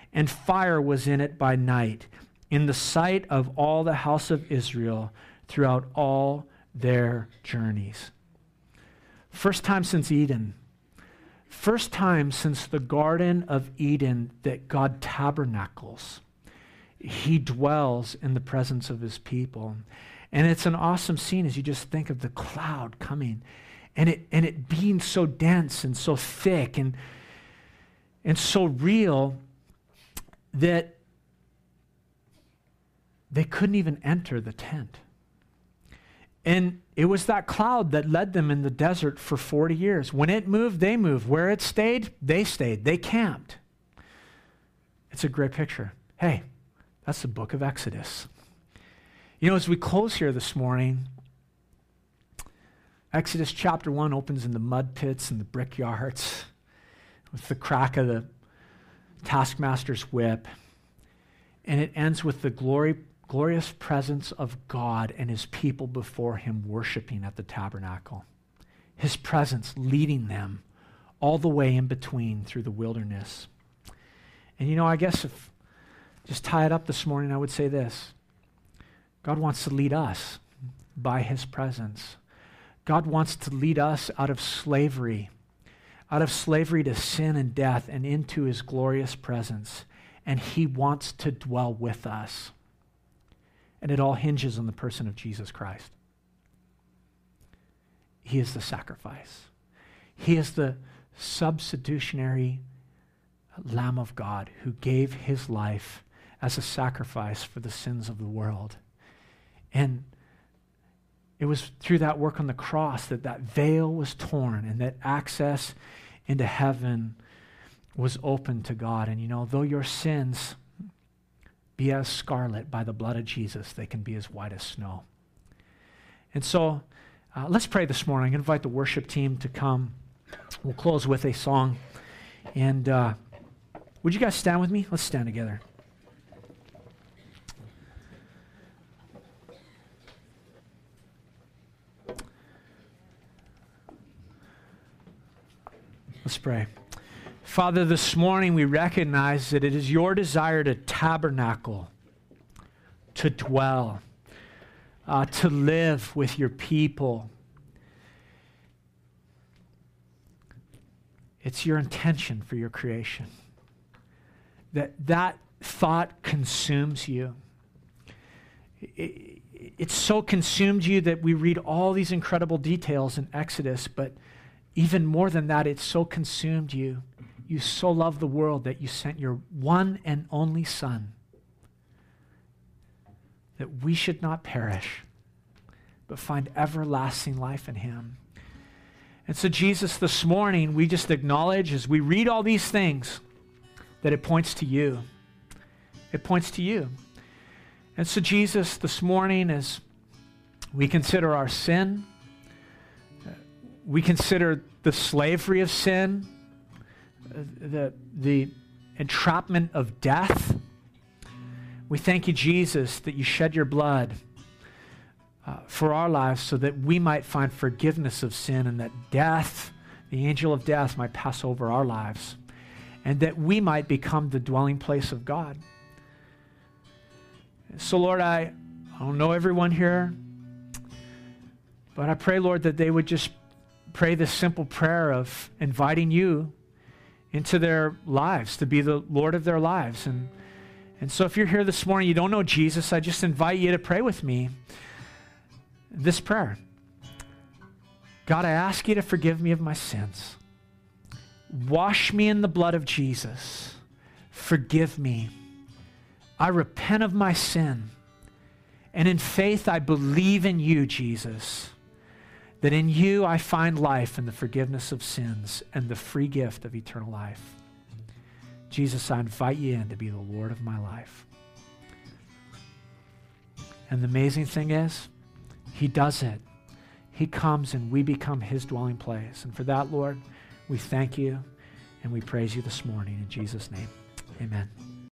and fire was in it by night, in the sight of all the house of Israel throughout all their journeys. First time since Eden. First time since the Garden of Eden that God tabernacles. He dwells in the presence of his people. And it's an awesome scene as you just think of the cloud coming and it being so dense and so thick and so real that they couldn't even enter the tent. And it was that cloud that led them in the desert for 40 years. When it moved, they moved. Where it stayed, they stayed. They camped. It's a great picture. Hey, that's the book of Exodus. You know, as we close here this morning, Exodus chapter 1 opens in the mud pits and the brickyards with the crack of the taskmaster's whip. And it ends with the glorious presence of God and his people before him worshiping at the tabernacle. His presence leading them all the way in between through the wilderness. And you know, I guess if just tie it up this morning, I would say this. God wants to lead us by his presence. God wants to lead us out of slavery to sin and death and into his glorious presence. And he wants to dwell with us. And it all hinges on the person of Jesus Christ. He is the sacrifice. He is the substitutionary Lamb of God who gave his life as a sacrifice for the sins of the world. And it was through that work on the cross that that veil was torn and that access into heaven was open to God. And you know, though your sins be as scarlet, by the blood of Jesus, they can be as white as snow. And so let's pray this morning. I'm going to invite the worship team to come. We'll close with a song. And would you guys stand with me? Let's stand together. Let's pray. Father, this morning we recognize that it is your desire to tabernacle, to dwell, to live with your people. It's your intention for your creation. That thought consumes you. It so consumed you that we read all these incredible details in Exodus, but even more than that, it so consumed you. You so loved the world that you sent your one and only Son, that we should not perish, but find everlasting life in him. And so, Jesus, this morning, we just acknowledge as we read all these things that it points to you. It points to you. And so, Jesus, this morning, as we consider our sin, we consider the slavery of sin, the entrapment of death. We thank you, Jesus, that you shed your blood for our lives so that we might find forgiveness of sin, and that death, the angel of death, might pass over our lives, and that we might become the dwelling place of God. So, Lord, I don't know everyone here, but I pray, Lord, that they would just pray this simple prayer of inviting you into their lives, to be the Lord of their lives. And so if you're here this morning, you don't know Jesus, I just invite you to pray with me this prayer. God, I ask you to forgive me of my sins. Wash me in the blood of Jesus. Forgive me. I repent of my sin. And in faith, I believe in you, Jesus, that in you I find life and the forgiveness of sins and the free gift of eternal life. Jesus, I invite you in to be the Lord of my life. And the amazing thing is, he does it. He comes and we become his dwelling place. And for that, Lord, we thank you and we praise you this morning. In Jesus' name, amen.